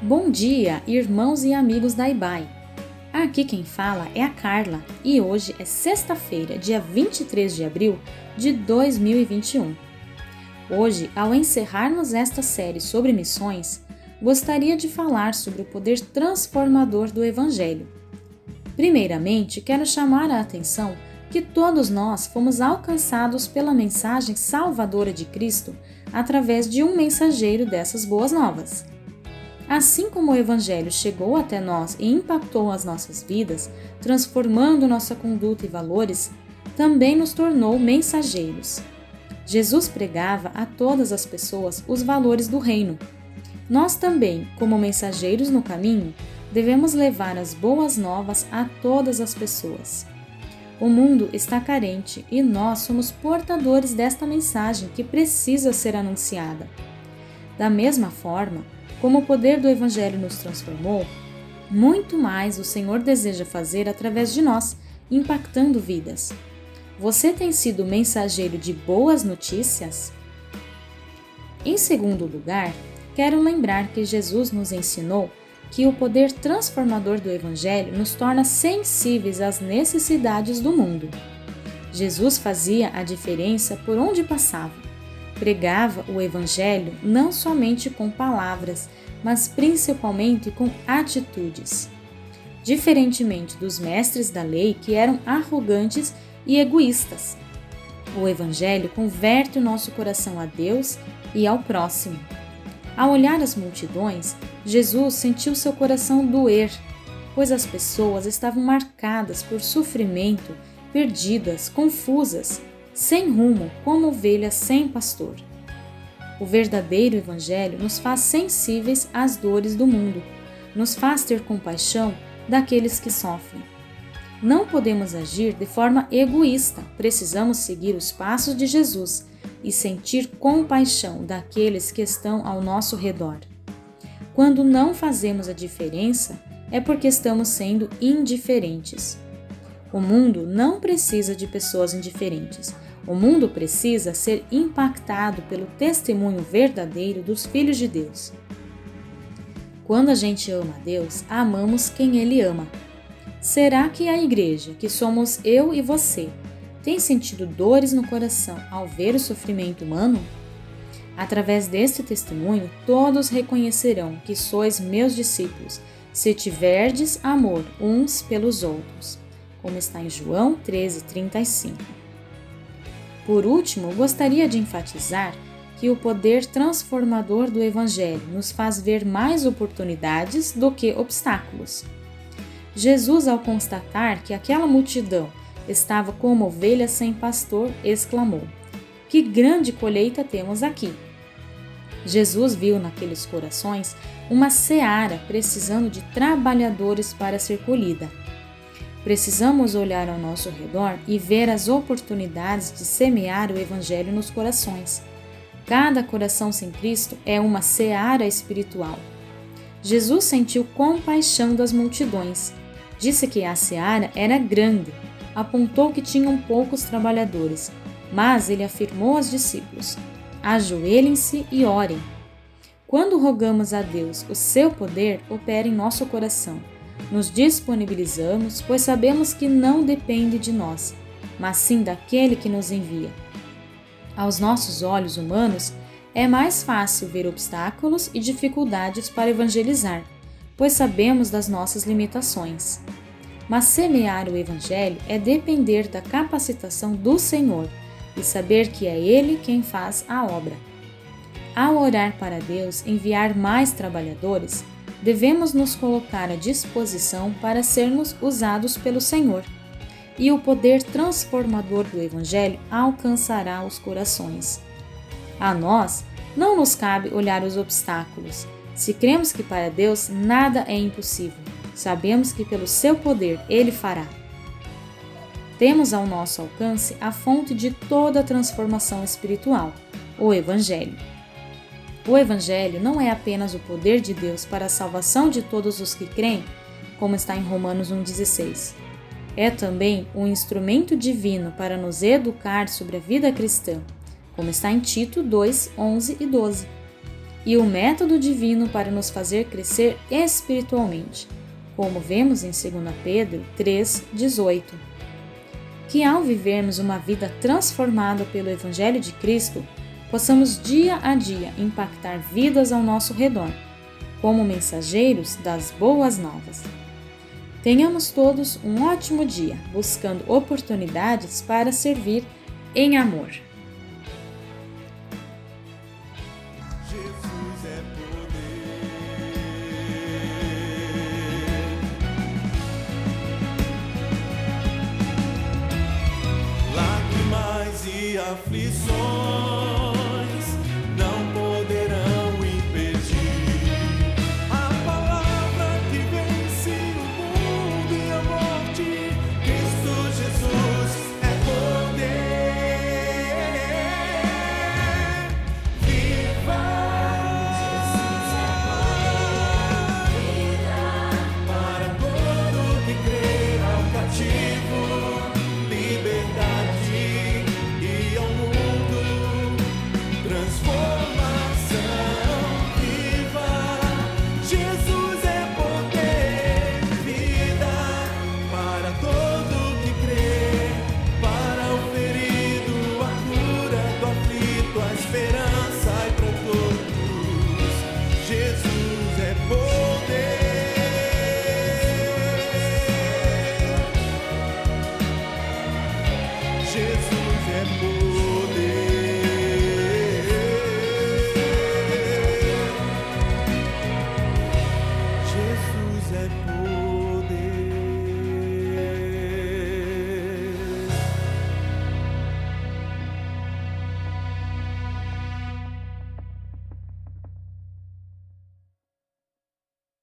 Bom dia, irmãos e amigos da IBAI. Aqui quem fala é a Carla e hoje é sexta-feira, dia 23 de abril de 2021. Hoje, ao encerrarmos esta série sobre missões, gostaria de falar sobre o poder transformador do Evangelho. Primeiramente, quero chamar a atenção que todos nós fomos alcançados pela mensagem salvadora de Cristo através de um mensageiro dessas boas novas. Assim como o Evangelho chegou até nós e impactou as nossas vidas, transformando nossa conduta e valores, também nos tornou mensageiros. Jesus pregava a todas as pessoas os valores do reino. Nós também, como mensageiros no caminho, devemos levar as boas novas a todas as pessoas. O mundo está carente e nós somos portadores desta mensagem que precisa ser anunciada. Da mesma forma, como o poder do Evangelho nos transformou, muito mais o Senhor deseja fazer através de nós, impactando vidas. Você tem sido mensageiro de boas notícias? Em segundo lugar, quero lembrar que Jesus nos ensinou que o poder transformador do Evangelho nos torna sensíveis às necessidades do mundo. Jesus fazia a diferença por onde passava. Pregava o Evangelho não somente com palavras, mas principalmente com atitudes. Diferentemente dos mestres da lei que eram arrogantes e egoístas, o Evangelho converte o nosso coração a Deus e ao próximo. Ao olhar as multidões, Jesus sentiu seu coração doer, pois as pessoas estavam marcadas por sofrimento, perdidas, confusas, sem rumo, como ovelhas sem pastor. O verdadeiro Evangelho nos faz sensíveis às dores do mundo, nos faz ter compaixão daqueles que sofrem. Não podemos agir de forma egoísta, precisamos seguir os passos de Jesus e sentir compaixão daqueles que estão ao nosso redor. Quando não fazemos a diferença, é porque estamos sendo indiferentes. O mundo não precisa de pessoas indiferentes. O mundo precisa ser impactado pelo testemunho verdadeiro dos filhos de Deus. Quando a gente ama a Deus, amamos quem Ele ama. Será que a igreja, que somos eu e você, tem sentido dores no coração ao ver o sofrimento humano? Através deste testemunho, todos reconhecerão que sois meus discípulos, se tiverdes amor uns pelos outros. Como está em João 13:35. Por último, gostaria de enfatizar que o poder transformador do Evangelho nos faz ver mais oportunidades do que obstáculos. Jesus, ao constatar que aquela multidão estava como ovelha sem pastor, exclamou: "Que grande colheita temos aqui!" Jesus viu naqueles corações uma seara precisando de trabalhadores para ser colhida. Precisamos olhar ao nosso redor e ver as oportunidades de semear o Evangelho nos corações. Cada coração sem Cristo é uma seara espiritual. Jesus sentiu compaixão das multidões. Disse que a seara era grande, apontou que tinham poucos trabalhadores, mas ele afirmou aos discípulos: "Ajoelhem-se e orem." Quando rogamos a Deus, o seu poder opera em nosso coração. Nos disponibilizamos, pois sabemos que não depende de nós, mas sim daquele que nos envia. Aos nossos olhos humanos, é mais fácil ver obstáculos e dificuldades para evangelizar, pois sabemos das nossas limitações. Mas semear o Evangelho é depender da capacitação do Senhor e saber que é Ele quem faz a obra. Ao orar para Deus enviar mais trabalhadores, devemos nos colocar à disposição para sermos usados pelo Senhor, e o poder transformador do Evangelho alcançará os corações. A nós não nos cabe olhar os obstáculos. Se cremos que para Deus nada é impossível, sabemos que pelo seu poder Ele fará. Temos ao nosso alcance a fonte de toda transformação espiritual, o Evangelho. O Evangelho não é apenas o poder de Deus para a salvação de todos os que creem, como está em Romanos 1,16. É também um instrumento divino para nos educar sobre a vida cristã, como está em Tito 2, 11 e 12. e o método divino para nos fazer crescer espiritualmente, como vemos em 2 Pedro 3,18. Que ao vivermos uma vida transformada pelo Evangelho de Cristo, possamos dia a dia impactar vidas ao nosso redor, como mensageiros das boas novas. Tenhamos todos um ótimo dia, buscando oportunidades para servir em amor. Jesus é poder. Lágrimas e aflições.